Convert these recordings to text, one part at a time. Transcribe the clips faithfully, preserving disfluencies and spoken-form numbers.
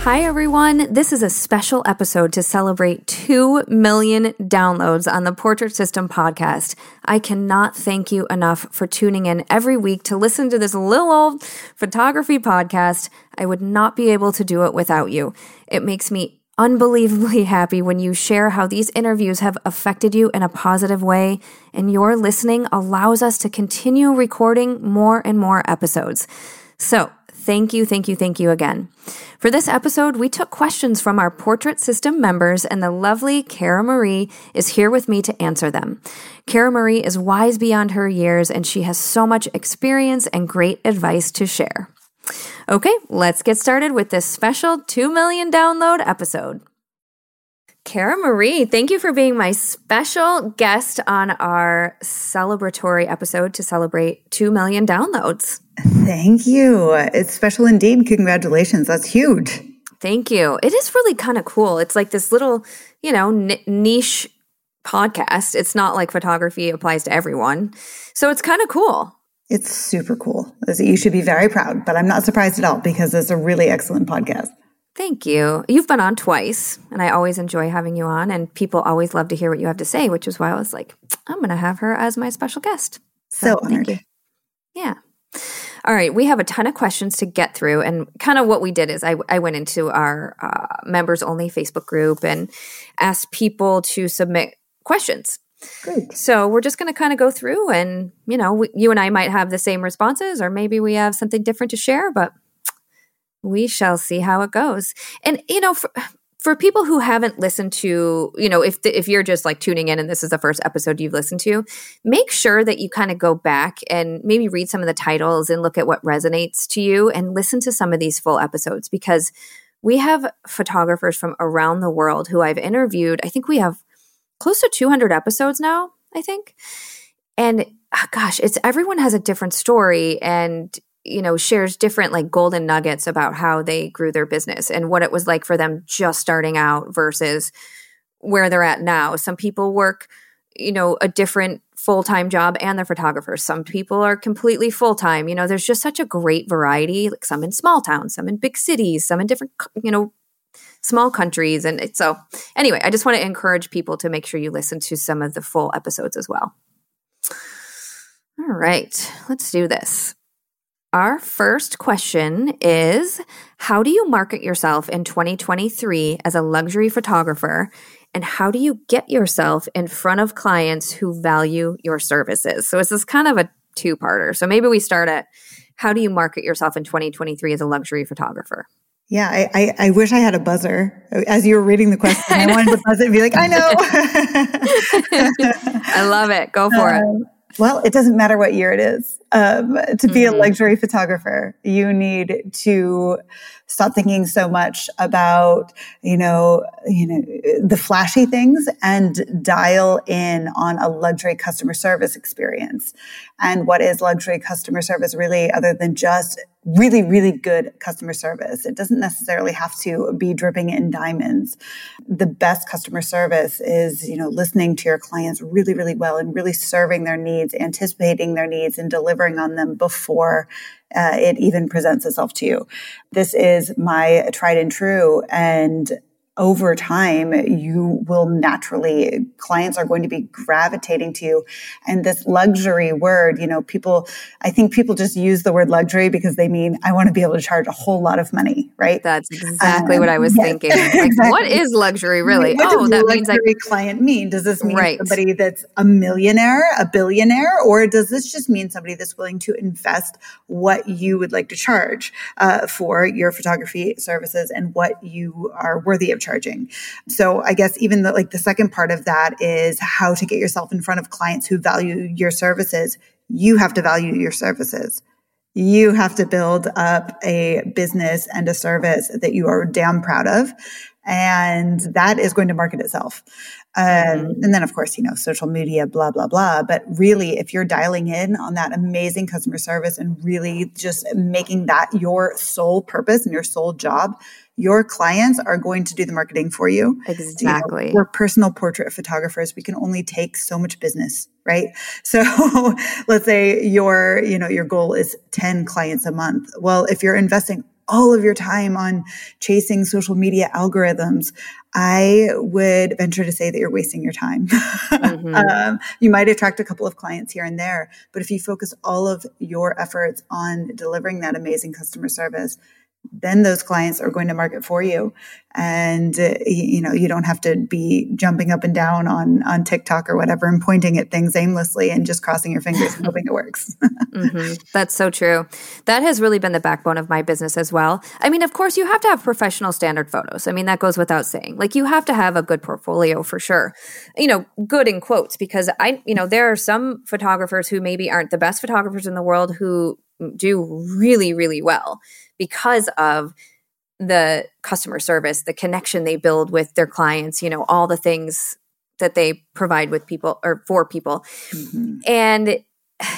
Hi everyone, this is a special episode to celebrate two million downloads on the Portrait System podcast. I cannot thank you enough for tuning in every week to listen to this little old photography podcast. I would not be able to do it without you. It makes me unbelievably happy when you share how these interviews have affected you in a positive way, and your listening allows us to continue recording more and more episodes. So, Thank you, thank you, thank you again. For this episode, we took questions from our Portrait System members, and the lovely Kara Marie is here with me to answer them. Kara Marie is wise beyond her years, and she has so much experience and great advice to share. Okay, let's get started with this special two million download episode. Kara Marie, thank you for being my special guest on our celebratory episode to celebrate two million downloads. Thank you. It's special indeed. Congratulations. That's huge. Thank you. It is really kind of cool. It's like this little, you know, n- niche podcast. It's not like photography applies to everyone. So it's kind of cool. It's super cool. You should be very proud, but I'm not surprised at all because it's a really excellent podcast. Thank you. You've been on twice, and I always enjoy having you on, and people always love to hear what you have to say, which is why I was like, I'm going to have her as my special guest. So, so honored. Thank you. Yeah. All right. We have a ton of questions to get through, and kind of what we did is I, I went into our uh, members-only Facebook group and asked people to submit questions. Great. So we're just going to kind of go through, and you know, we, you and I might have the same responses, or maybe we have something different to share, but we shall see how it goes. And, you know, for, for people who haven't listened to, you know, if the, if you're just like tuning in and this is the first episode you've listened to, make sure that you kind of go back and maybe read some of the titles and look at what resonates to you and listen to some of these full episodes, because we have photographers from around the world who I've interviewed. I think we have close to two hundred episodes now, I think. And oh gosh, it's everyone has a different story and you know, shares different like golden nuggets about how they grew their business and what it was like for them just starting out versus where they're at now. Some people work, you know, a different full-time job and they're photographers. Some people are completely full-time. You know, there's just such a great variety, like some in small towns, some in big cities, some in different, you know, small countries. And it, so anyway, I just want to encourage people to make sure you listen to some of the full episodes as well. All right, let's do this. Our first question is, how do you market yourself in twenty twenty-three as a luxury photographer? And how do you get yourself in front of clients who value your services? So it's this kind of a two-parter. So maybe we start at, how do you market yourself in twenty twenty-three as a luxury photographer? Yeah, I, I, I wish I had a buzzer. As you were reading the question, I wanted to buzz it and be like, I know. I love it. Go for um, it. Well, it doesn't matter what year it is. Um, to be mm-hmm. a luxury photographer, you need to stop thinking so much about, you know, you know, the flashy things and dial in on a luxury customer service experience. And what is luxury customer service really, other than just really, really good customer service? It doesn't necessarily have to be dripping in diamonds. The best customer service is, you know, listening to your clients really, really well and really serving their needs, anticipating their needs, and delivering on them before uh, it even presents itself to you. This is my tried and true. And over time, you will naturally, clients are going to be gravitating to you. And this luxury word, you know, people, I think people just use the word luxury because they mean, I want to be able to charge a whole lot of money, right? That's exactly um, what I was yeah. thinking. Like, exactly. What is luxury really? What oh, does that luxury means I... client mean? Does this mean right. somebody that's a millionaire, a billionaire, or does this just mean somebody that's willing to invest what you would like to charge uh, for your photography services and what you are worthy of charging. So I guess even the, like the second part of that is how to get yourself in front of clients who value your services. You have to value your services. You have to build up a business and a service that you are damn proud of. And that is going to market itself. Um, mm-hmm. And then, of course, you know, social media, blah, blah, blah. But really, if you're dialing in on that amazing customer service and really just making that your sole purpose and your sole job, your clients are going to do the marketing for you. Exactly. You know, we're personal portrait photographers. We can only take so much business, right? So let's say your, you know, your goal is ten clients a month. Well, if you're investing all of your time on chasing social media algorithms, I would venture to say that you're wasting your time. Mm-hmm. um, you might attract a couple of clients here and there, but if you focus all of your efforts on delivering that amazing customer service, then those clients are going to market for you. And, uh, you know, you don't have to be jumping up and down on, on TikTok or whatever and pointing at things aimlessly and just crossing your fingers and hoping it works. Mm-hmm. That's so true. That has really been the backbone of my business as well. I mean, of course, you have to have professional standard photos. I mean, that goes without saying. Like, you have to have a good portfolio for sure. You know, good in quotes, because I, you know, there are some photographers who maybe aren't the best photographers in the world who do really, really well because of the customer service, the connection they build with their clients, you know, all the things that they provide with people or for people. Mm-hmm. And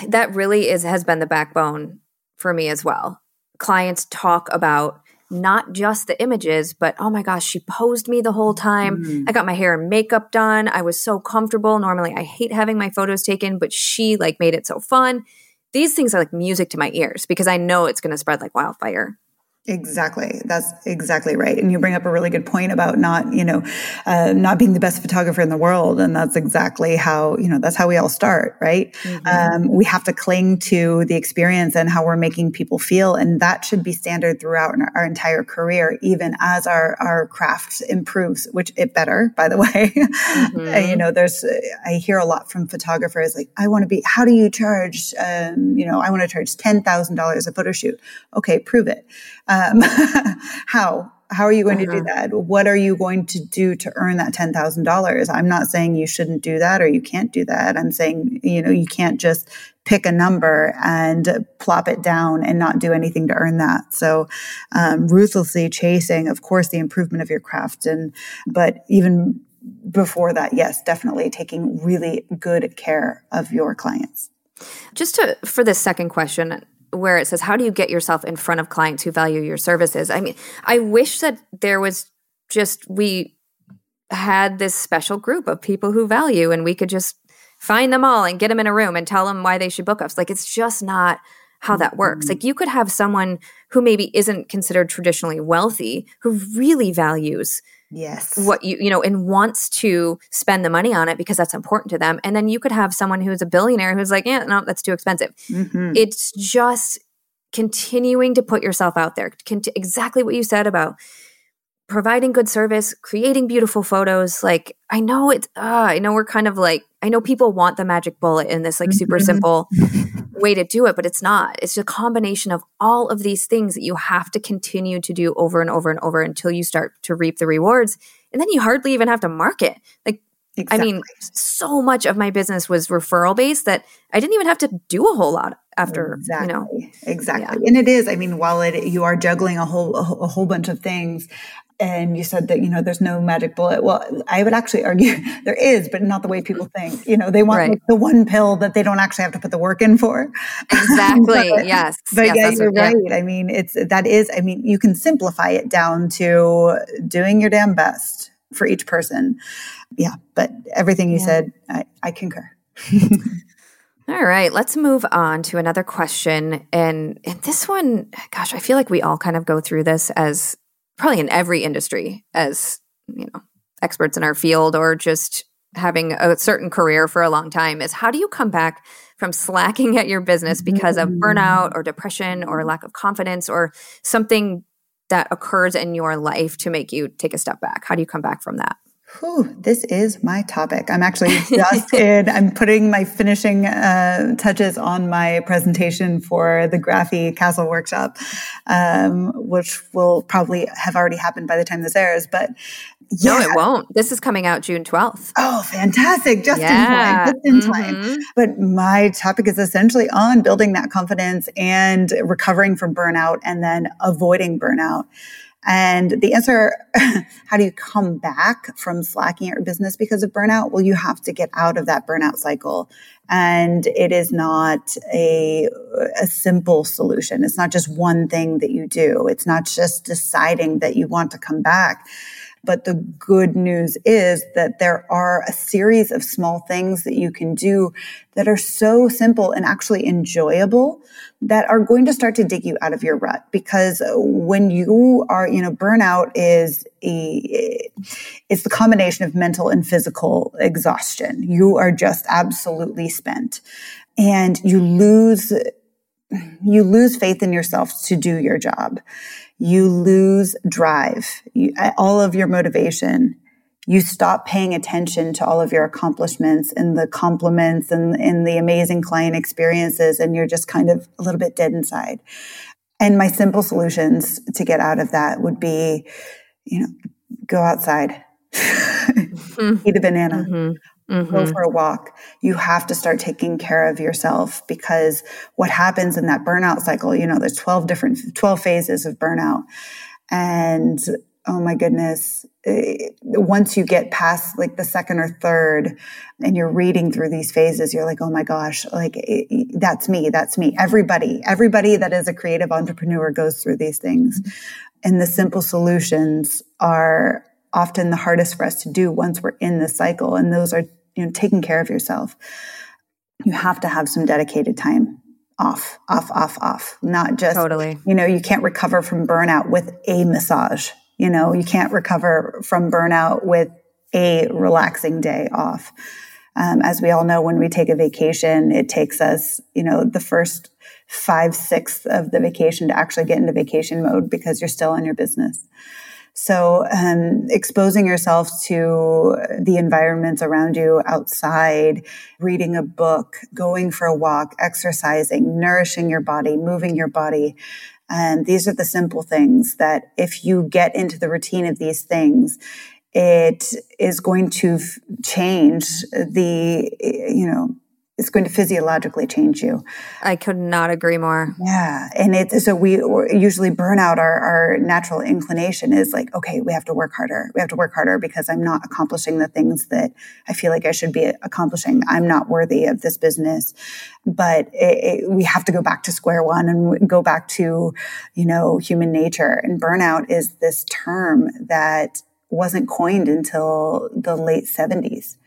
that really is has been the backbone for me as well. Clients talk about not just the images, but, oh my gosh, she posed me the whole time. Mm-hmm. I got my hair and makeup done. I was so comfortable. Normally I hate having my photos taken, but she like made it so fun. These things are like music to my ears because I know it's going to spread like wildfire. Exactly. That's exactly right. And you bring up a really good point about not, you know, uh, not being the best photographer in the world. And that's exactly how, you know, that's how we all start, right? Mm-hmm. Um, we have to cling to the experience and how we're making people feel. And that should be standard throughout our, our entire career, even as our, our craft improves, which it better, by the way. Mm-hmm. You know, there's, I hear a lot from photographers, like, I want to be, how do you charge? Um, you know, I want to charge ten thousand dollars a photo shoot. Okay, prove it. Um, Um, how? How are you going uh-huh. to do that? What are you going to do to earn that ten thousand dollars? I'm not saying you shouldn't do that or you can't do that. I'm saying, you know, you can't just pick a number and plop it down and not do anything to earn that. So um, ruthlessly chasing, of course, the improvement of your craft. And but even before that, yes, definitely taking really good care of your clients. Just to, for this second question, where it says, how do you get yourself in front of clients who value your services? I mean, I wish that there was just, we had this special group of people who value and we could just find them all and get them in a room and tell them why they should book us. Like, it's just not how that works. Like, you could have someone who maybe isn't considered traditionally wealthy who really values yes what you you know and wants to spend the money on it because that's important to them, and then you could have someone who's a billionaire who's like, yeah, no, that's too expensive. Mm-hmm. It's just continuing to put yourself out there. Cont- exactly what you said about providing good service, creating beautiful photos. Like, I know it's uh, I know we're kind of like, I know people want the magic bullet in this like super simple way to do it, but it's not. It's a combination of all of these things that you have to continue to do over and over and over until you start to reap the rewards. And then you hardly even have to market. Like, exactly. I mean, so much of my business was referral based that I didn't even have to do a whole lot after, exactly. you know. Exactly. Yeah. And it is, I mean, while it, you are juggling a whole, a whole bunch of things. And you said that, you know, there's no magic bullet. Well, I would actually argue there is, but not the way people think. You know, they want right. like, the one pill that they don't actually have to put the work in for. Exactly. but, yes. But yes, yeah, you're right. Yeah. I mean, it's, that is, I mean, you can simplify it down to doing your damn best for each person. Yeah. But everything you yeah. said, I, I concur. All right, let's move on to another question. And, and this one, gosh, I feel like we all kind of go through this as, probably in every industry, as you know, experts in our field or just having a certain career for a long time, is how do you come back from slacking at your business because of burnout or depression or lack of confidence or something that occurs in your life to make you take a step back? How do you come back from that? Whew, this is my topic. I'm actually just in, I'm putting my finishing uh, touches on my presentation for the Graphy Castle Workshop, um, which will probably have already happened by the time this airs, but yeah. No, it won't. This is coming out June twelfth. Oh, fantastic. Just yeah. in time. Just in mm-hmm. time. But my topic is essentially on building that confidence and recovering from burnout and then avoiding burnout. And the answer, how do you come back from slacking at your business because of burnout? Well, you have to get out of that burnout cycle. And it is not a, a simple solution. It's not just one thing that you do. It's not just deciding that you want to come back. But the good news is that there are a series of small things that you can do that are so simple and actually enjoyable that are going to start to dig you out of your rut. Because when you are, you know, burnout is a, it's the combination of mental and physical exhaustion. You are just absolutely spent and you lose, you lose faith in yourself to do your job. You lose drive, you, all of your motivation. You stop paying attention to all of your accomplishments and the compliments and, and the amazing client experiences, and you're just kind of a little bit dead inside. And my simple solutions to get out of that would be, you know, go outside, mm-hmm. eat a banana. Mm-hmm. Mm-hmm. Go for a walk. You have to start taking care of yourself, because what happens in that burnout cycle, you know, there's twelve different, twelve phases of burnout. And oh my goodness, it, once you get past like the second or third and you're reading through these phases, you're like, oh my gosh, like it, that's me, that's me. Everybody, everybody that is a creative entrepreneur goes through these things. And the simple solutions are often the hardest for us to do once we're in this cycle. And those are, you know, taking care of yourself. You have to have some dedicated time off, off, off, off. Not just, totally. You know, you can't recover from burnout with a massage. You know, you can't recover from burnout with a relaxing day off. Um, as we all know, when we take a vacation, it takes us, you know, the first five-sixths of the vacation to actually get into vacation mode because you're still in your business. So um, exposing yourself to the environments around you outside, reading a book, going for a walk, exercising, nourishing your body, moving your body. And these are the simple things that if you get into the routine of these things, it is going to f- change the, you know, it's going to physiologically change you. I could not agree more. Yeah. And it's, so we usually burn out. Our, our natural inclination is like, okay, we have to work harder. We have to work harder because I'm not accomplishing the things that I feel like I should be accomplishing. I'm not worthy of this business. But it, it, we have to go back to square one and go back to, you know, human nature. And burnout is this term that wasn't coined until the late seventies.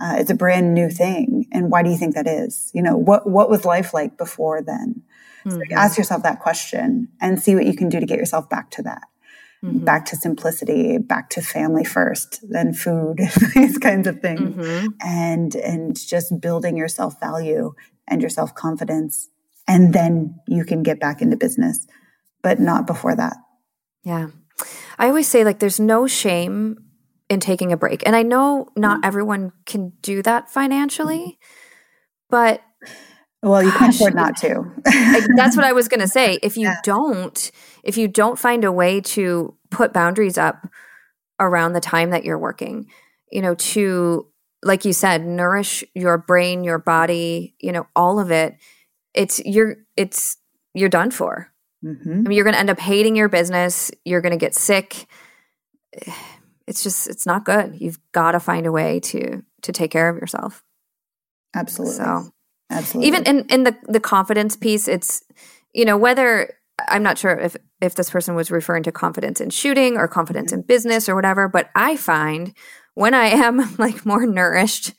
Uh, it's a brand new thing. And why do you think that is? You know, what, what was life like before then? Mm-hmm. So ask yourself that question and see what you can do to get yourself back to that, mm-hmm. back to simplicity, back to family first, then food, these kinds of things, mm-hmm. and, and just building your self-value and your self-confidence. And then you can get back into business, but not before that. Yeah. I always say, like, there's no shame in taking a break. And I know not everyone can do that financially, but well, you gosh, can't afford not to. That's what I was going to say. If you yeah. don't, if you don't find a way to put boundaries up around the time that you're working, you know, to, like you said, nourish your brain, your body, you know, all of it, it's, you're, it's, you're done for. Mm-hmm. I mean, you're going to end up hating your business. You're going to get sick. It's just, it's not good. You've got to find a way to to take care of yourself. Absolutely. So, absolutely. Even in, in the, the confidence piece, it's, you know, whether, I'm not sure if, if this person was referring to confidence in shooting or confidence mm-hmm. in business or whatever, but I find when I am, like, more nourished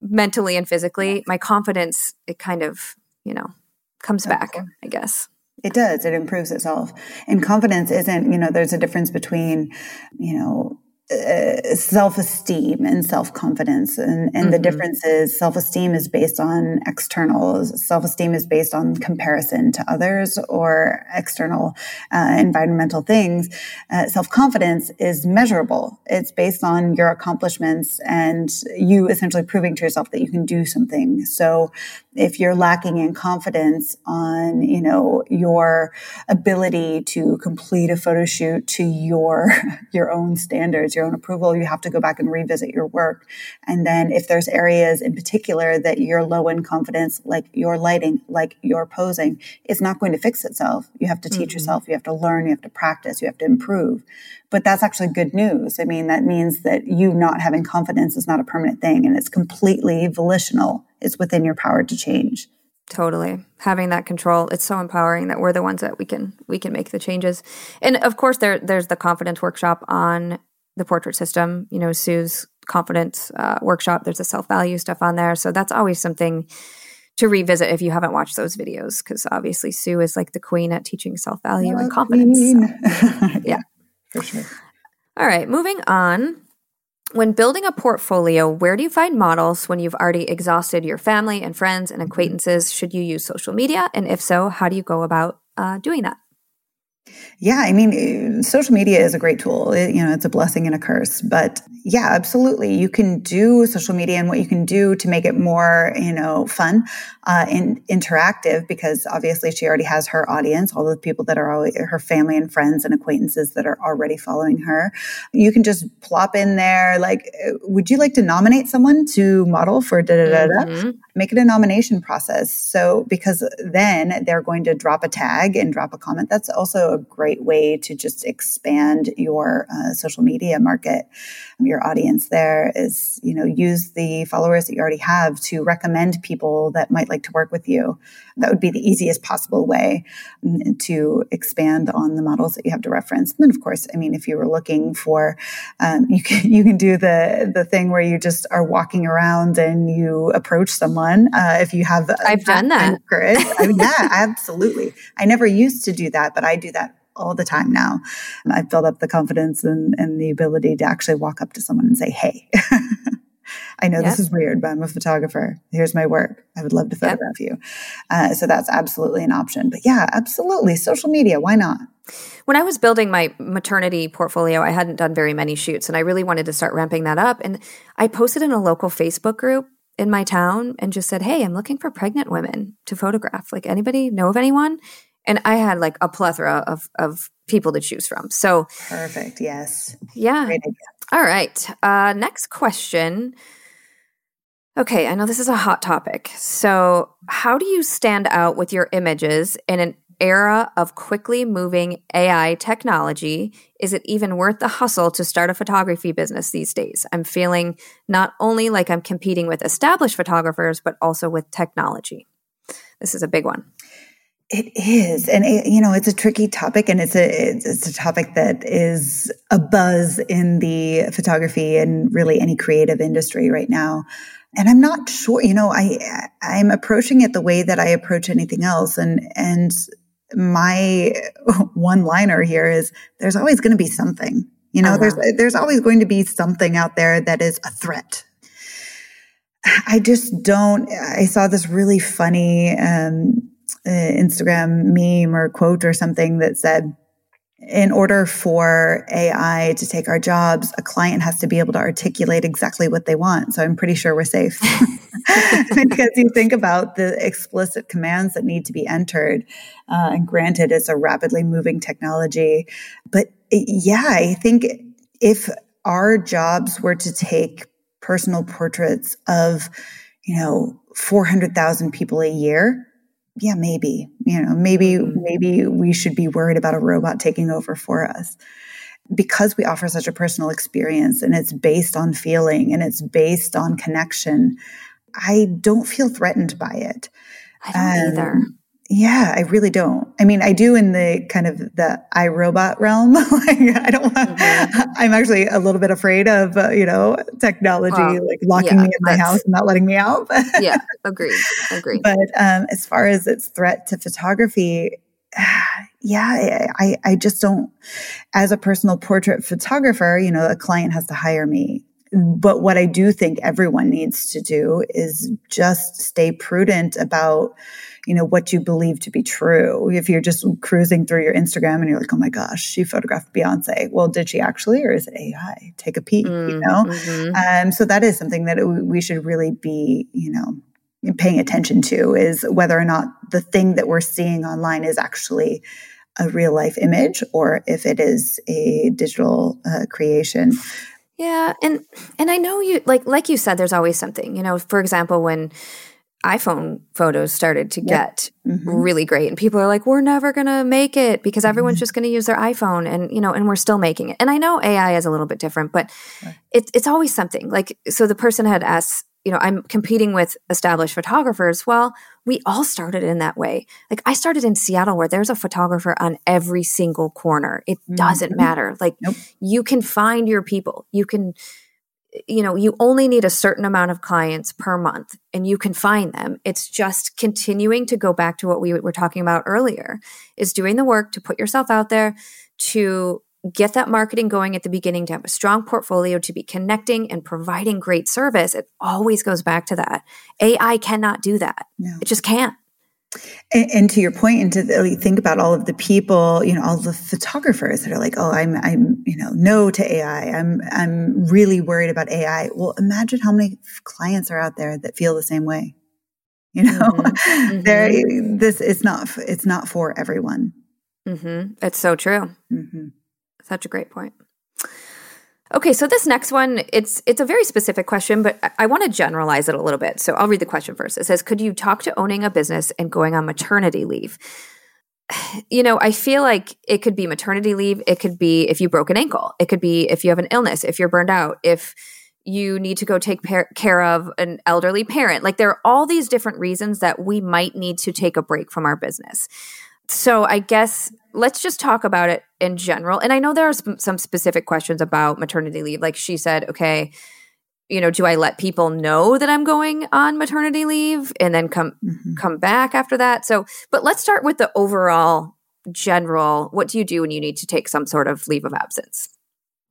mentally and physically, my confidence, it kind of, you know, comes okay. back, I guess. It does. It improves itself. And confidence isn't, you know, there's a difference between, you know, uh, self-esteem and self-confidence. And, and mm-hmm. the difference is self-esteem is based on externals. Self-esteem is based on comparison to others or external uh, environmental things. Uh, self-confidence is measurable. It's based on your accomplishments and you essentially proving to yourself that you can do something. So if you're lacking in confidence on, you know, your ability to complete a photo shoot to your, your own standards, your own approval, you have to go back and revisit your work. And then if there's areas in particular that you're low in confidence, like your lighting, like your posing, it's not going to fix itself. You have to teach mm-hmm. yourself. You have to learn. You have to practice. You have to improve. But that's actually good news. I mean, that means that you not having confidence is not a permanent thing, and it's completely volitional. It's within your power to change. Totally. Having that control, it's so empowering that we're the ones that we can we can make the changes. And of course, there there's the confidence workshop on the Portrait System, you know, Sue's confidence uh, workshop. There's a self-value stuff on there. So that's always something to revisit if you haven't watched those videos, because obviously Sue is like the queen at teaching self-value and confidence. So, yeah. For sure. All right, moving on. When building a portfolio, where do you find models when you've already exhausted your family and friends and acquaintances? Should you use social media? And if so, how do you go about uh, doing that? Yeah, I mean, social media is a great tool. It, you know, it's a blessing and a curse. But yeah, absolutely. You can do social media, and what you can do to make it more, you know, fun uh, and interactive, because obviously she already has her audience, all the people that are always, her family and friends and acquaintances that are already following her. You can just plop in there, like, would you like to nominate someone to model for da-da-da-da? Mm-hmm. Make it a nomination process. So because then they're going to drop a tag and drop a comment. That's also a great way to just expand your uh, social media market. Your audience there is, you know, use the followers that you already have to recommend people that might like to work with you. That would be the easiest possible way to expand on the models that you have to reference. And then, of course, I mean, if you were looking for, um, you can you can do the the thing where you just are walking around and you approach someone. Uh, if you have, I've done that. I mean, yeah, absolutely. I never used to do that, but I do that all the time now. And I've built up the confidence and, and the ability to actually walk up to someone and say, hey, I know yep. this is weird, but I'm a photographer. Here's my work. I would love to photograph yep. you. Uh, so that's absolutely an option. But yeah, absolutely. Social media. Why not? When I was building my maternity portfolio, I hadn't done very many shoots, and I really wanted to start ramping that up. And I posted in a local Facebook group in my town and just said, hey, I'm looking for pregnant women to photograph. Like, anybody know of anyone? And I had like a plethora of of people to choose from. So perfect. Yes. Yeah. Great idea. All right. Uh, next question. Okay, I know this is a hot topic. So how do you stand out with your images in an era of quickly moving A I technology? Is it even worth the hustle to start a photography business these days? I'm feeling not only like I'm competing with established photographers, but also with technology. This is a big one. It is. And, it, you know, it's a tricky topic, and it's a it's a topic that is abuzz in the photography and really any creative industry right now. And I'm not sure, you know, I, I'm approaching it the way that I approach anything else. And, and my one-liner here is there's always going to be something, you know, oh, wow. there's, there's always going to be something out there that is a threat. I just don't, I saw this really funny, um, Uh, Instagram meme or quote or something that said, in order for A I to take our jobs, a client has to be able to articulate exactly what they want. So I'm pretty sure we're safe. Because you think about the explicit commands that need to be entered. Uh, and granted, it's a rapidly moving technology. But it, yeah, I think if our jobs were to take personal portraits of, you know, four hundred thousand people a year, yeah, maybe, you know, maybe, maybe we should be worried about a robot taking over for us, because we offer such a personal experience and it's based on feeling and it's based on connection. I don't feel threatened by it. I don't um, either. Yeah, I really don't. I mean, I do in the kind of the iRobot realm. Like, I don't want, mm-hmm. I'm actually a little bit afraid of, uh, you know, technology, um, like locking yeah, me in my house and not letting me out. Yeah, agreed, agreed. But um, as far as its threat to photography, yeah, I, I just don't, as a personal portrait photographer, you know, a client has to hire me. But what I do think everyone needs to do is just stay prudent about, you know, what you believe to be true. If you're just cruising through your Instagram and you're like, oh my gosh, she photographed Beyonce. Well, did she actually, or is it A I? Take a peek, mm, you know? Mm-hmm. Um, so that is something that we should really be, you know, paying attention to, is whether or not the thing that we're seeing online is actually a real life image, or if it is a digital uh, creation. Yeah. And, and I know you, like, like you said, there's always something, you know, for example, when iPhone photos started to get yep. mm-hmm. really great, and people are like, we're never going to make it because everyone's mm-hmm. just going to use their iPhone, and, you know, and we're still making it. And I know A I is a little bit different, but right. it, it's always something. Like, so the person had asked, you know, I'm competing with established photographers. Well, we all started in that way. Like, I started in Seattle, where there's a photographer on every single corner. It mm-hmm. doesn't matter. Like, nope. you can find your people. You can, you know, you only need a certain amount of clients per month, and you can find them. It's just continuing to go back to what we were talking about earlier, is doing the work to put yourself out there, to get that marketing going at the beginning, to have a strong portfolio, to be connecting and providing great service. It always goes back to that. A I cannot do that. No. It just can't. And, and to your point, and to the, think about all of the people, you know, all the photographers that are like, oh, I'm, I'm, you know, no to A I. I'm, I'm really worried about A I. Well, imagine how many clients are out there that feel the same way. You know, mm-hmm. there, this, it's not, it's not for everyone. Mm-hmm. It's so true. Mm-hmm. Such a great point. Okay, so this next one, it's it's a very specific question, but I, I want to generalize it a little bit. So I'll read the question first. It says, could you talk to owning a business and going on maternity leave? You know, I feel like it could be maternity leave. It could be if you broke an ankle. It could be if you have an illness, if you're burned out, if you need to go take par- care of an elderly parent. Like, there are all these different reasons that we might need to take a break from our business. So I guess let's just talk about it in general. And I know there are sp- some specific questions about maternity leave. Like she said, okay, you know, do I let people know that I'm going on maternity leave and then come mm-hmm. come back after that? So, but let's start with the overall general. What do you do when you need to take some sort of leave of absence?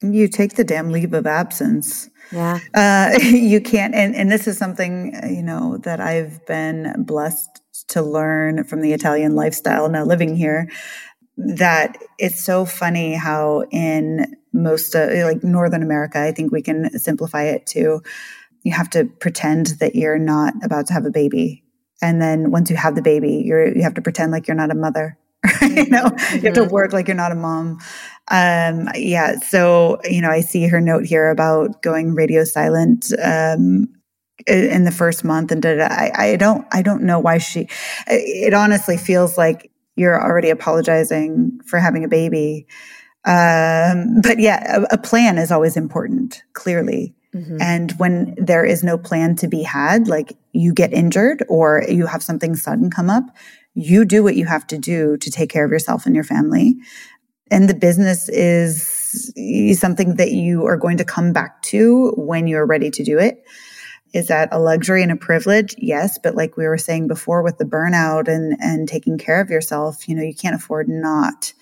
You take the damn leave of absence. Yeah. Uh, you can't. And, and this is something, you know, that I've been blessed to learn from the Italian lifestyle now living here, that it's so funny how in most of, like, Northern America, I think we can simplify it to, you have to pretend that you're not about to have a baby. And then once you have the baby, you're, you have to pretend like you're not a mother. You know, mm-hmm. you have to work like you're not a mom. Um, yeah. So, you know, I see her note here about going radio silent, um, in the first month, and da, da, I, I don't, I don't know why she, it honestly feels like you're already apologizing for having a baby. Um, but yeah, a, a plan is always important, clearly. Mm-hmm. And when there is no plan to be had, like you get injured or you have something sudden come up, You do what you have to do to take care of yourself and your family. And the business is something that you are going to come back to when you're ready to do it. Is that a luxury and a privilege? Yes. But like we were saying before with the burnout and, and taking care of yourself, you know, you can't afford not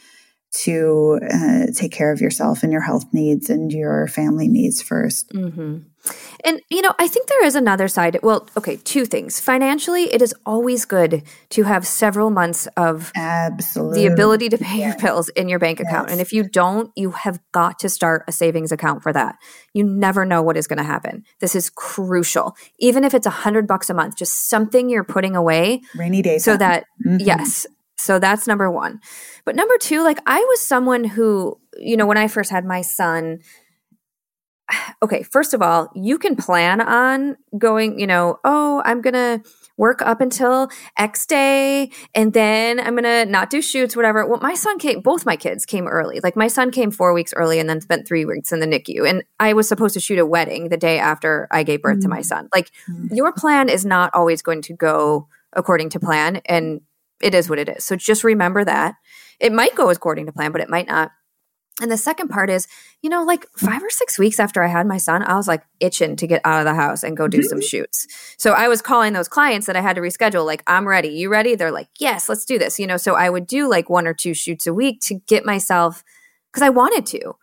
to uh, take care of yourself and your health needs and your family needs first. Mm-hmm. And, you know, I think there is another side. Well, okay, two things. Financially, it is always good to have several months of Absolutely. the ability to pay yes. your bills in your bank yes. account. And if you don't, you have got to start a savings account for that. You never know what is going to happen. This is crucial. Even if it's a hundred bucks a month, just something you're putting away. Rainy day. So that, mm-hmm. yes. So that's number one. But number two, like I was someone who, you know, when I first had my son, okay, first of all, you can plan on going, you know, oh, I'm going to work up until X day and then I'm going to not do shoots, whatever. Well, my son came, both my kids came early. Like my son came four weeks early and then spent three weeks in the N I C U. And I was supposed to shoot a wedding the day after I gave birth mm-hmm. to my son. Like mm-hmm. your plan is not always going to go according to plan, and it is what it is. So just remember that. It might go according to plan, but it might not. And the second part is, you know, like five or six weeks after I had my son, I was like itching to get out of the house and go do mm-hmm. some shoots. So I was calling those clients that I had to reschedule, like, I'm ready. You ready? They're like, yes, let's do this. You know, so I would do like one or two shoots a week to get myself, because I wanted to.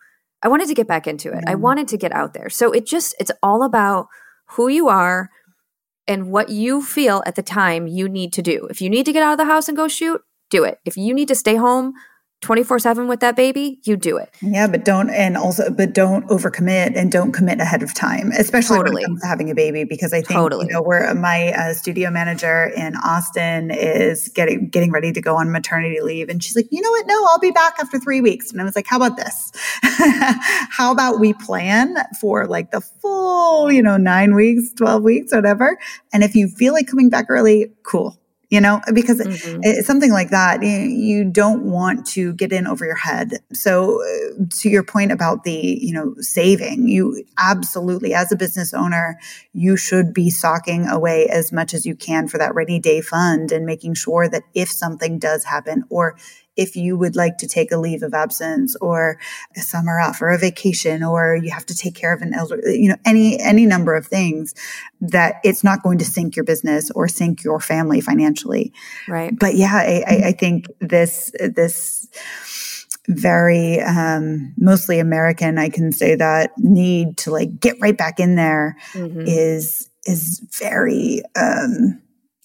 I wanted to get back into it. Mm-hmm. I wanted to get out there. So it just, it's all about who you are and what you feel at the time you need to do. If you need to get out of the house and go shoot, do it. If you need to stay home twenty-four seven with that baby, you do it. Yeah, but don't, and also, but don't overcommit and don't commit ahead of time, especially totally. when it comes to having a baby, because I think, totally. you know, where my uh, studio manager in Austin is getting, getting ready to go on maternity leave. And she's like, you know what? No, I'll be back after three weeks. And I was like, how about this? How about we plan for like the full, you know, nine weeks, twelve weeks, whatever. And if you feel like coming back early, cool. You know, because mm-hmm. it's something like that, you don't want to get in over your head. So to your point about the, you know, saving, you absolutely, as a business owner, you should be socking away as much as you can for that rainy day fund and making sure that if something does happen, or if you would like to take a leave of absence or a summer off or a vacation, or you have to take care of an elderly, you know, any, any number of things, that it's not going to sink your business or sink your family financially. Right. But yeah, I, I, I think this, this very, um, mostly American, I can say that need to like get right back in there mm-hmm. is, is very, um,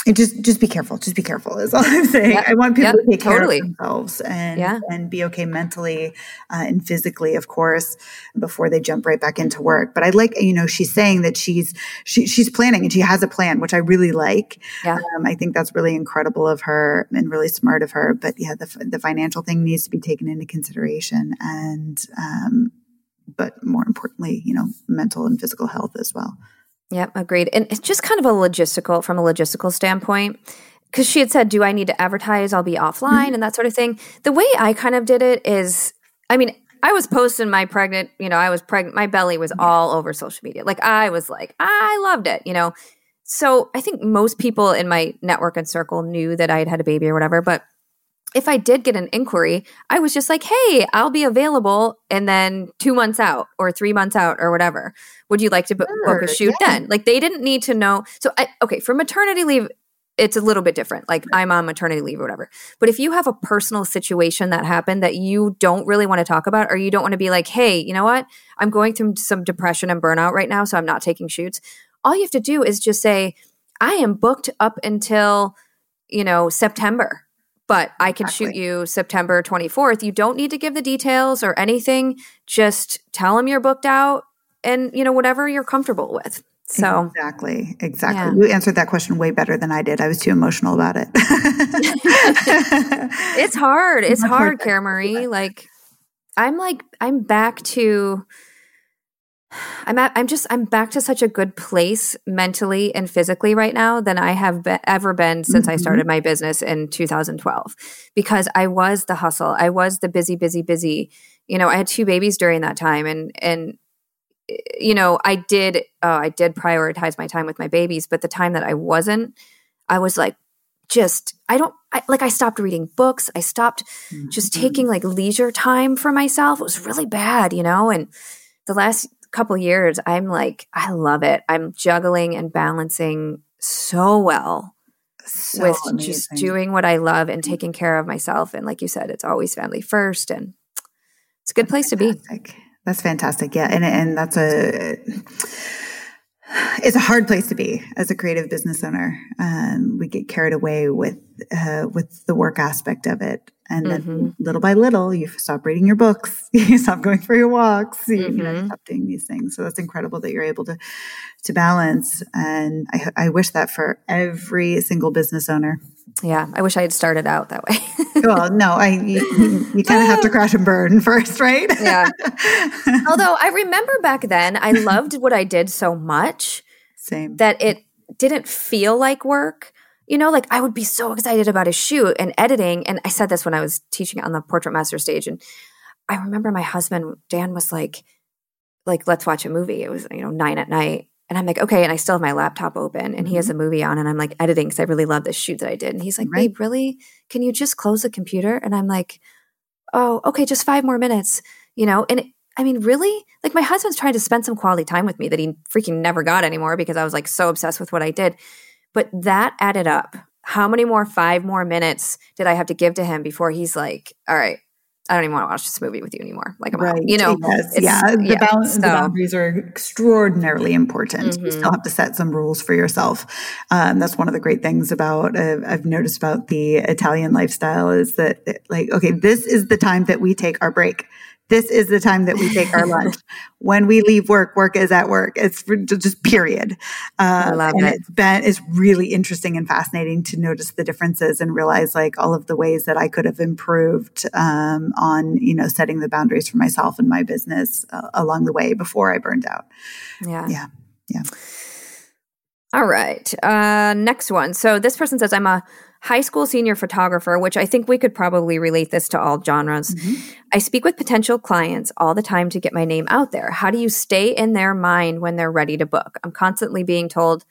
It just just be careful. Just be careful is all I'm saying. Yep. I want people yep. to take totally. care of themselves and, yeah. and be okay mentally uh, and physically, of course, before they jump right back into work. But I like, you know, she's saying that she's she, she's planning and she has a plan, which I really like. Yeah. Um, I think that's really incredible of her and really smart of her. But yeah, the the financial thing needs to be taken into consideration, and um, but more importantly, you know, mental and physical health as well. Yep, agreed. And it's just kind of a logistical, from a logistical standpoint, because she had said, do I need to advertise? I'll be offline mm-hmm. and that sort of thing. The way I kind of did it is, I mean, I was posting my pregnant, you know, I was pregnant, my belly was all over social media. Like I was like, I loved it, you know. So I think most people in my network and circle knew that I had had a baby or whatever. But if I did get an inquiry, I was just like, hey, I'll be available. And then two months out or three months out or whatever. Would you like to book a shoot yeah. then? Like they didn't need to know. So, I, okay, for maternity leave, it's a little bit different. Like I'm on maternity leave or whatever. But if you have a personal situation that happened that you don't really want to talk about, or you don't want to be like, hey, you know what? I'm going through some depression and burnout right now, so I'm not taking shoots. All you have to do is just say, I am booked up until, you know, September. But I can exactly. shoot you September twenty-fourth. You don't need to give the details or anything. Just tell them you're booked out. And, you know, whatever you're comfortable with. So Exactly. Exactly. Yeah. You answered that question way better than I did. I was too emotional about it. It's hard. It's Much hard, Kara Marie. Like, I'm like, I'm back to, I'm at, I'm just, I'm back to such a good place mentally and physically right now than I have be- ever been since mm-hmm. I started my business in two thousand twelve, because I was the hustle. I was the busy, busy, busy. You know, I had two babies during that time, and, and, you know, I did, uh, I did prioritize my time with my babies, but the time that I wasn't, I was like just, I don't, I, like I stopped reading books. I stopped mm-hmm. just taking like leisure time for myself. It was really bad, you know? And the last couple years, I'm like, I love it. I'm juggling and balancing so well so with amazing. Just doing what I love and taking care of myself. And like you said, it's always family first, and it's a good place fantastic. To be. That's fantastic. Yeah. And, and that's a, it's a hard place to be as a creative business owner. Um, we get carried away with, uh, with the work aspect of it. And then mm-hmm. little by little, you stop reading your books, you stop going for your walks, you, mm-hmm. you know, stop doing these things. So that's incredible that you're able to, to balance. And I, I wish that for every single business owner. Yeah. I wish I had started out that way. Well, no, I, you, you kind of have to crash and burn first, right? Yeah. Although I remember back then, I loved what I did so much Same. That it didn't feel like work. You know, like I would be so excited about a shoot and editing. And I said this when I was teaching on the Portrait Master stage. And I remember my husband, Dan, was like, like, let's watch a movie. It was, you know, nine at night. And I'm like, okay. And I still have my laptop open and mm-hmm. he has a movie on and I'm like editing because I really love this shoot that I did. And he's like, right. babe, really? Can you just close the computer? And I'm like, oh, okay, just five more minutes, you know? And it, I mean, really? Like my husband's trying to spend some quality time with me that he freaking never got anymore because I was like so obsessed with what I did. But that added up. How many more five more minutes did I have to give to him before he's like, all right, I don't even want to watch this movie with you anymore. Like, I'm right. out. You know, yes. yeah. The, yeah. Balance, so. The boundaries are extraordinarily important. Mm-hmm. You still have to set some rules for yourself. Um, that's one of the great things about uh, I've noticed about the Italian lifestyle is that, it, like, okay, this is the time that we take our break. This is the time that we take our lunch. When we leave work, work is at work. It's just period. Um, I love and it. It's been, it's really interesting and fascinating to notice the differences and realize like all of the ways that I could have improved um, on, you know, setting the boundaries for myself and my business uh, along the way before I burned out. Yeah. Yeah. Yeah. All right. Uh, next one. So this person says, I'm a high school senior photographer, which I think we could probably relate this to all genres. Mm-hmm. I speak with potential clients all the time to get my name out there. How do you stay in their mind when they're ready to book? I'm constantly being told,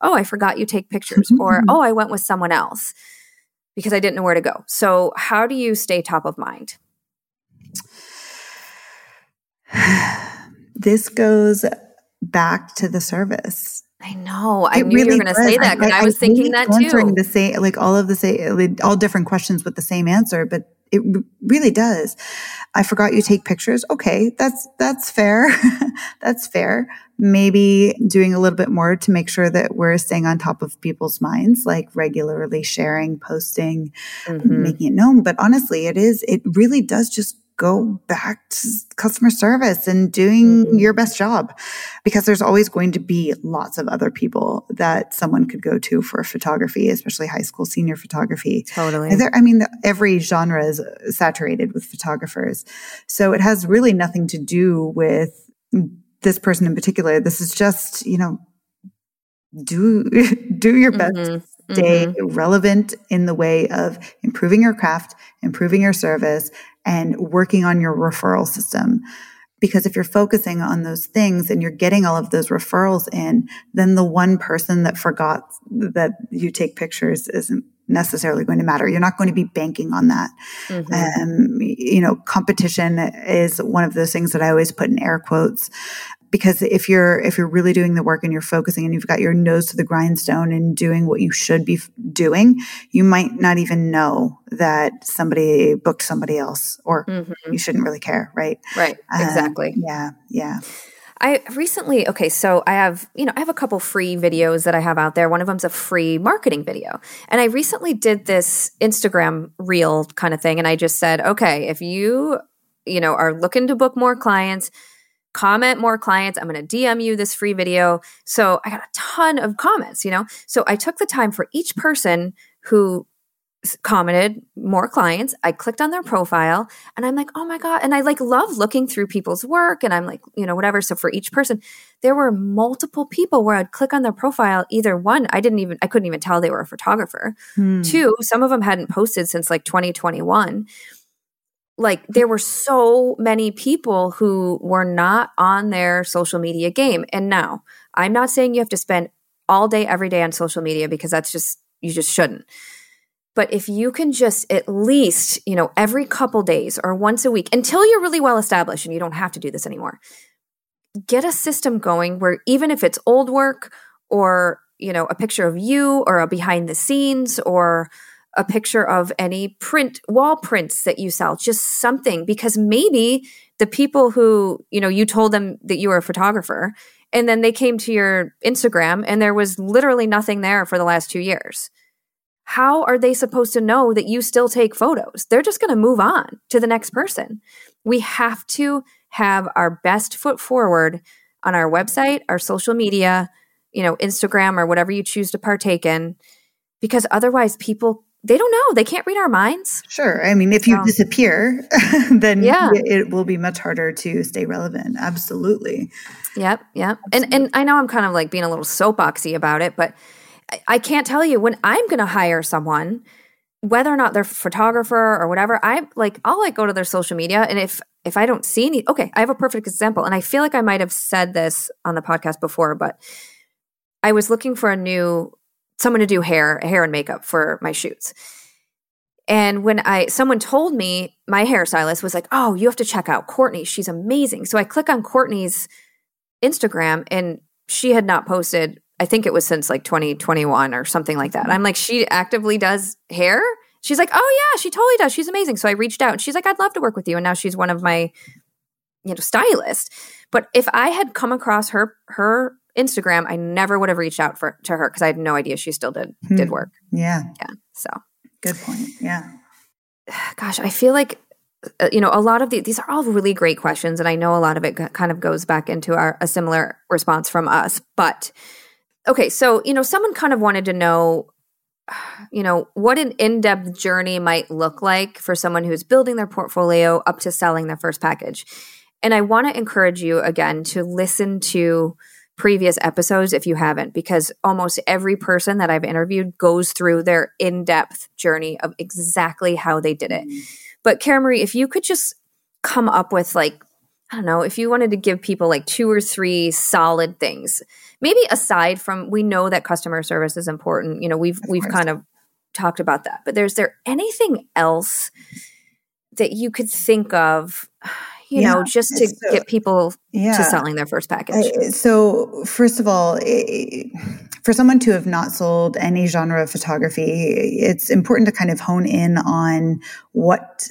oh, I forgot you take pictures, or, oh, I went with someone else because I didn't know where to go. So how do you stay top of mind? This goes back to the service. I know. I it knew really you were going to say that because I, I, I was I thinking that too. The same, like all of the same, all different questions with the same answer, but it really does. I forgot you take pictures. Okay, that's that's fair. That's fair. Maybe doing a little bit more to make sure that we're staying on top of people's minds, like regularly sharing, posting, mm-hmm. making it known. But honestly, it is. It really does just. Go back to customer service and doing mm-hmm. your best job, because there's always going to be lots of other people that someone could go to for photography, especially high school senior photography. Totally. There, I mean, the, every genre is saturated with photographers. So it has really nothing to do with this person in particular. This is just, you know, do, do your best. Mm-hmm. Stay mm-hmm. relevant in the way of improving your craft, improving your service, and working on your referral system. Because if you're focusing on those things and you're getting all of those referrals in, then the one person that forgot that you take pictures isn't necessarily going to matter. You're not going to be banking on that. Mm-hmm. Um, you know, competition is one of those things that I always put in air quotes. Because if you're if you're really doing the work and you're focusing and you've got your nose to the grindstone and doing what you should be f- doing, you might not even know that somebody booked somebody else, or mm-hmm. you shouldn't really care, right? Right, exactly. Um, yeah, yeah. I recently, okay, so I have, you know, I have a couple free videos that I have out there. One of them's a free marketing video. And I recently did this Instagram reel kind of thing. And I just said, okay, if you, you know, are looking to book more clients, comment more clients, I'm going to D M you this free video. So I got a ton of comments, you know? So I took the time for each person who commented more clients. I clicked on their profile and I'm like, oh my God. And I like love looking through people's work and I'm like, you know, whatever. So for each person, there were multiple people where I'd click on their profile. Either one, I didn't even, I couldn't even tell they were a photographer. Hmm. Two, some of them hadn't posted since like twenty twenty-one. Like there were so many people who were not on their social media game. And now I'm not saying you have to spend all day, every day on social media, because that's just, you just shouldn't. But if you can just at least, you know, every couple days or once a week, until you're really well established and you don't have to do this anymore, get a system going where even if it's old work or, you know, a picture of you or a behind the scenes or a picture of any print, wall prints that you sell, just something, because maybe the people who, you know, you told them that you were a photographer and then they came to your Instagram and there was literally nothing there for the last two years. How are they supposed to know that you still take photos? They're just going to move on to the next person. We have to have our best foot forward on our website, our social media, you know, Instagram or whatever you choose to partake in, because otherwise people, they don't know. They can't read our minds. Sure. I mean, if you so. disappear, then yeah. it will be much harder to stay relevant. Absolutely. Yep. Yep. Absolutely. And and I know I'm kind of like being a little soapboxy about it, but I, I can't tell you when I'm going to hire someone, whether or not they're a photographer or whatever, I like, I'll like go to their social media. And if, if I don't see any, okay, I have a perfect example. And I feel like I might've said this on the podcast before, but I was looking for a new, someone to do hair, hair and makeup for my shoots. And when I, someone told me, my hairstylist was like, oh, you have to check out Courtney. She's amazing. So I click on Courtney's Instagram and she had not posted, I think it was since like twenty twenty-one or something like that. I'm like, she actively does hair? She's like, oh yeah, she totally does. She's amazing. So I reached out and she's like, I'd love to work with you. And now she's one of my, you know, stylists. But if I had come across her, her, Instagram, I never would have reached out for to her because I had no idea she still did hmm. did work. Yeah. Yeah. So. Good point. Yeah. Gosh, I feel like, uh, you know, a lot of the, these are all really great questions. And I know a lot of it g- kind of goes back into our a similar response from us. But, okay, so, you know, someone kind of wanted to know, you know, what an in-depth journey might look like for someone who's building their portfolio up to selling their first package. And I want to encourage you, again, to listen to previous episodes if you haven't, because almost every person that I've interviewed goes through their in-depth journey of exactly how they did it. But Kara Marie, if you could just come up with like, I don't know, if you wanted to give people like two or three solid things, maybe aside from, we know that customer service is important. You know, we've, we've kind of talked about that, but there's there anything else that you could think of, you yeah. know, just to so, get people yeah. to selling their first package? I, so first of all, for someone to have not sold any genre of photography, it's important to kind of hone in on what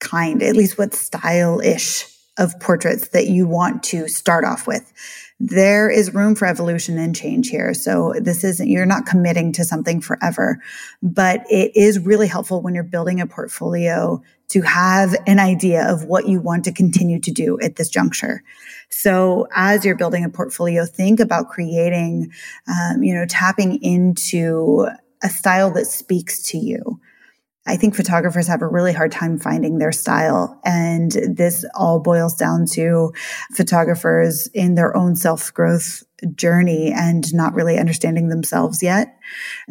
kind, at least what style-ish of portraits that you want to start off with. There is room for evolution and change here. So this isn't, you're not committing to something forever, but it is really helpful when you're building a portfolio to have an idea of what you want to continue to do at this juncture. So as you're building a portfolio, think about creating, um, you know, tapping into a style that speaks to you. I think photographers have a really hard time finding their style. And this all boils down to photographers in their own self-growth journey and not really understanding themselves yet.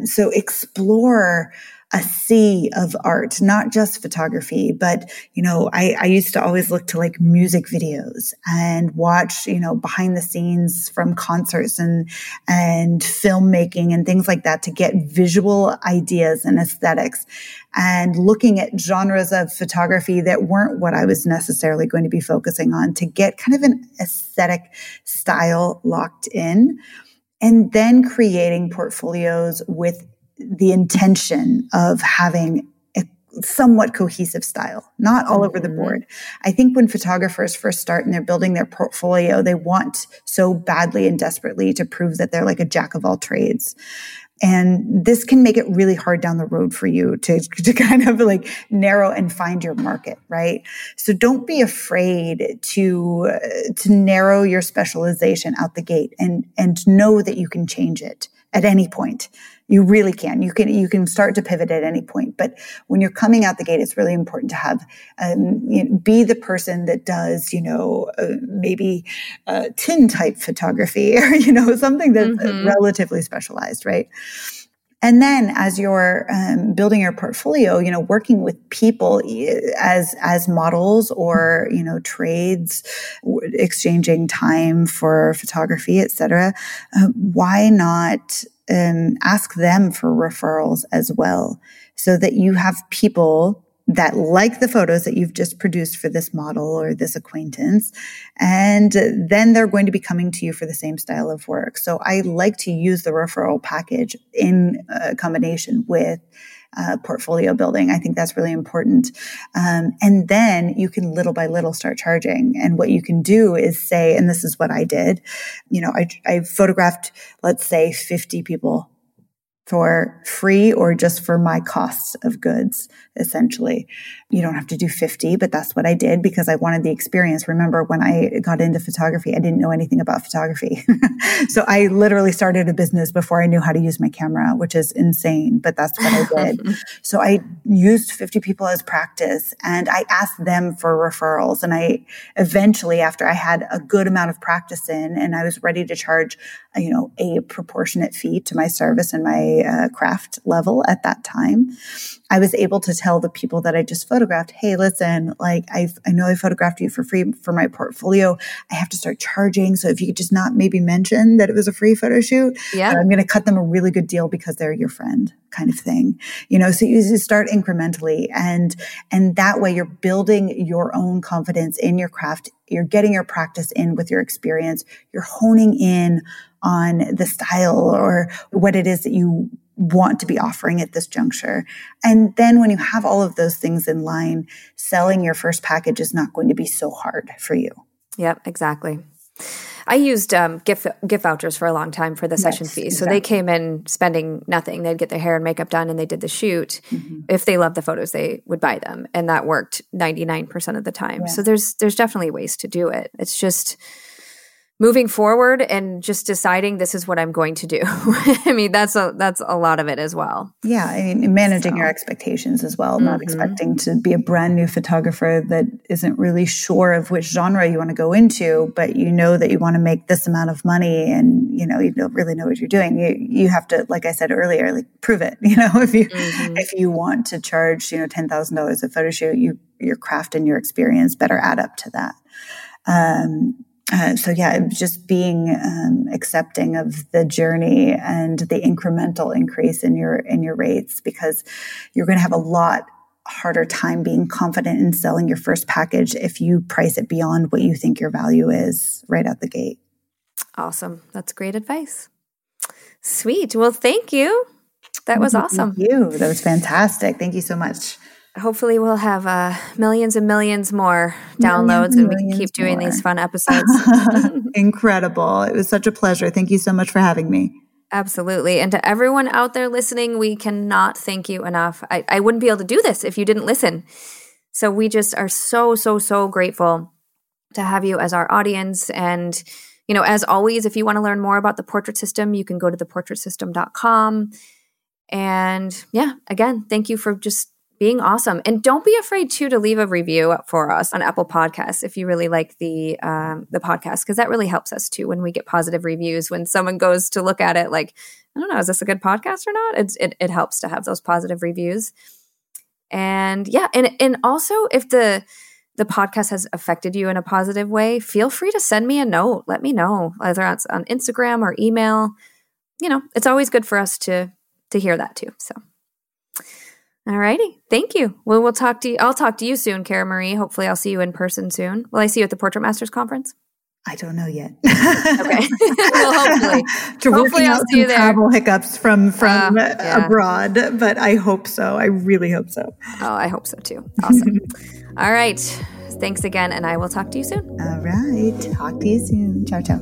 So explore a sea of art, not just photography, but, you know, I, I used to always look to like music videos and watch, you know, behind the scenes from concerts and, and filmmaking and things like that to get visual ideas and aesthetics, and looking at genres of photography that weren't what I was necessarily going to be focusing on to get kind of an aesthetic style locked in, and then creating portfolios with the intention of having a somewhat cohesive style, not all over the board. I think when photographers first start and they're building their portfolio, they want so badly and desperately to prove that they're like a jack of all trades. And this can make it really hard down the road for you to, to kind of like narrow and find your market, right? So don't be afraid to, uh, to narrow your specialization out the gate, and, and know that you can change it at any point. You really can. You can, you can start to pivot at any point. But when you're coming out the gate, it's really important to have, um, you know, be the person that does, you know, uh, maybe uh, tin type photography or, you know, something that's mm-hmm. relatively specialized, right? And then as you're um, building your portfolio, you know, working with people as, as models or, you know, trades, w- exchanging time for photography, et cetera, uh, why not um, ask them for referrals as well, so that you have people that like the photos that you've just produced for this model or this acquaintance, and then they're going to be coming to you for the same style of work. So I like to use the referral package in uh, combination with uh, portfolio building. I think that's really important. Um, and then you can little by little start charging. And what you can do is say, and this is what I did, you know, I, I photographed, let's say fifty people for free, or just for my costs of goods, essentially. You don't have to do fifty, but that's what I did because I wanted the experience. Remember, when I got into photography, I didn't know anything about photography. So I literally started a business before I knew how to use my camera, which is insane, but that's what I did. So I used fifty people as practice, and I asked them for referrals. And I eventually, after I had a good amount of practice in, and I was ready to charge, you know, a proportionate fee to my service and my Uh, craft level at that time, I was able to tell the people that I just photographed, hey, listen, like I've, I know I photographed you for free for my portfolio. I have to start charging. So if you could just not maybe mention that it was a free photo shoot, yeah. I'm going to cut them a really good deal because they're your friend, kind of thing. You know, so you just start incrementally. And, and that way you're building your own confidence in your craft. You're getting your practice in with your experience. You're honing in on the style or what it is that you want to be offering at this juncture. And then when you have all of those things in line, selling your first package is not going to be so hard for you. Yep, exactly. I used um, gift gift vouchers for a long time for the yes, session fee. So exactly. They came in spending nothing. They'd get their hair and makeup done and they did the shoot. Mm-hmm. If they loved the photos, they would buy them. And that worked ninety-nine percent of the time. Yeah. So there's there's definitely ways to do it. It's just moving forward and just deciding this is what I'm going to do. I mean, that's a that's a lot of it as well. Yeah, I mean, managing so. your expectations as well, mm-hmm. not expecting to be a brand new photographer that isn't really sure of which genre you want to go into, but you know that you want to make this amount of money and, you know, you don't really know what you're doing. You you have to, like I said earlier, like prove it, you know, if you mm-hmm. if you want to charge, you know, ten thousand dollars a photo shoot, you your craft and your experience better add up to that. Um Uh, so yeah, just being um, accepting of the journey and the incremental increase in your in your rates, because you're going to have a lot harder time being confident in selling your first package if you price it beyond what you think your value is right out the gate. Awesome. That's great advice. Sweet. Well, thank you. That was awesome. Thank you. That was fantastic. Thank you so much. Hopefully we'll have uh, millions and millions more downloads millions and we can keep doing more. These fun episodes. Incredible. It was such a pleasure. Thank you so much for having me. Absolutely. And to everyone out there listening, we cannot thank you enough. I, I wouldn't be able to do this if you didn't listen. So we just are so, so, so grateful to have you as our audience. And, you know, as always, if you want to learn more about the Portrait System, you can go to the portrait system dot com. And yeah, again, thank you for just being awesome. And don't be afraid too to leave a review for us on Apple Podcasts if you really like the um, the podcast, because that really helps us too when we get positive reviews. When someone goes to look at it like, I don't know, is this a good podcast or not? It's, it it helps to have those positive reviews. And yeah, and and also if the the podcast has affected you in a positive way, feel free to send me a note. Let me know, either on, on Instagram or email. You know, it's always good for us to to hear that too. So. All righty. Thank you. Well, we'll talk to you. I'll talk to you soon, Kara Marie. Hopefully I'll see you in person soon. Will I see you at the Portrait Masters Conference? I don't know yet. Okay. Well, hopefully. To hopefully I'll see you there. Travel hiccups from, from uh, yeah. abroad, but I hope so. I really hope so. Oh, I hope so too. Awesome. All right. Thanks again, and I will talk to you soon. All right. Talk to you soon. Ciao, ciao.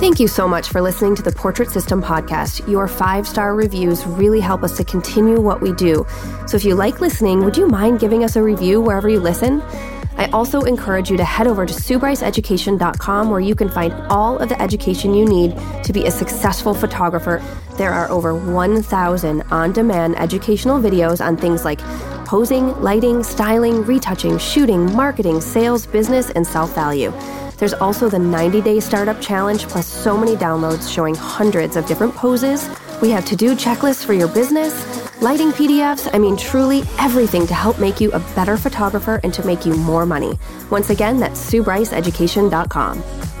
Thank you so much for listening to the Portrait System podcast. Your five-star reviews really help us to continue what we do. So if you like listening, would you mind giving us a review wherever you listen? I also encourage you to head over to Sue Bryce Education dot com, where you can find all of the education you need to be a successful photographer. There are over one thousand on-demand educational videos on things like posing, lighting, styling, retouching, shooting, marketing, sales, business, and self-value. There's also the ninety-day startup challenge, plus so many downloads showing hundreds of different poses. We have to-do checklists for your business, lighting P D Fs, I mean truly everything to help make you a better photographer and to make you more money. Once again, that's Sue Bryce Education dot com.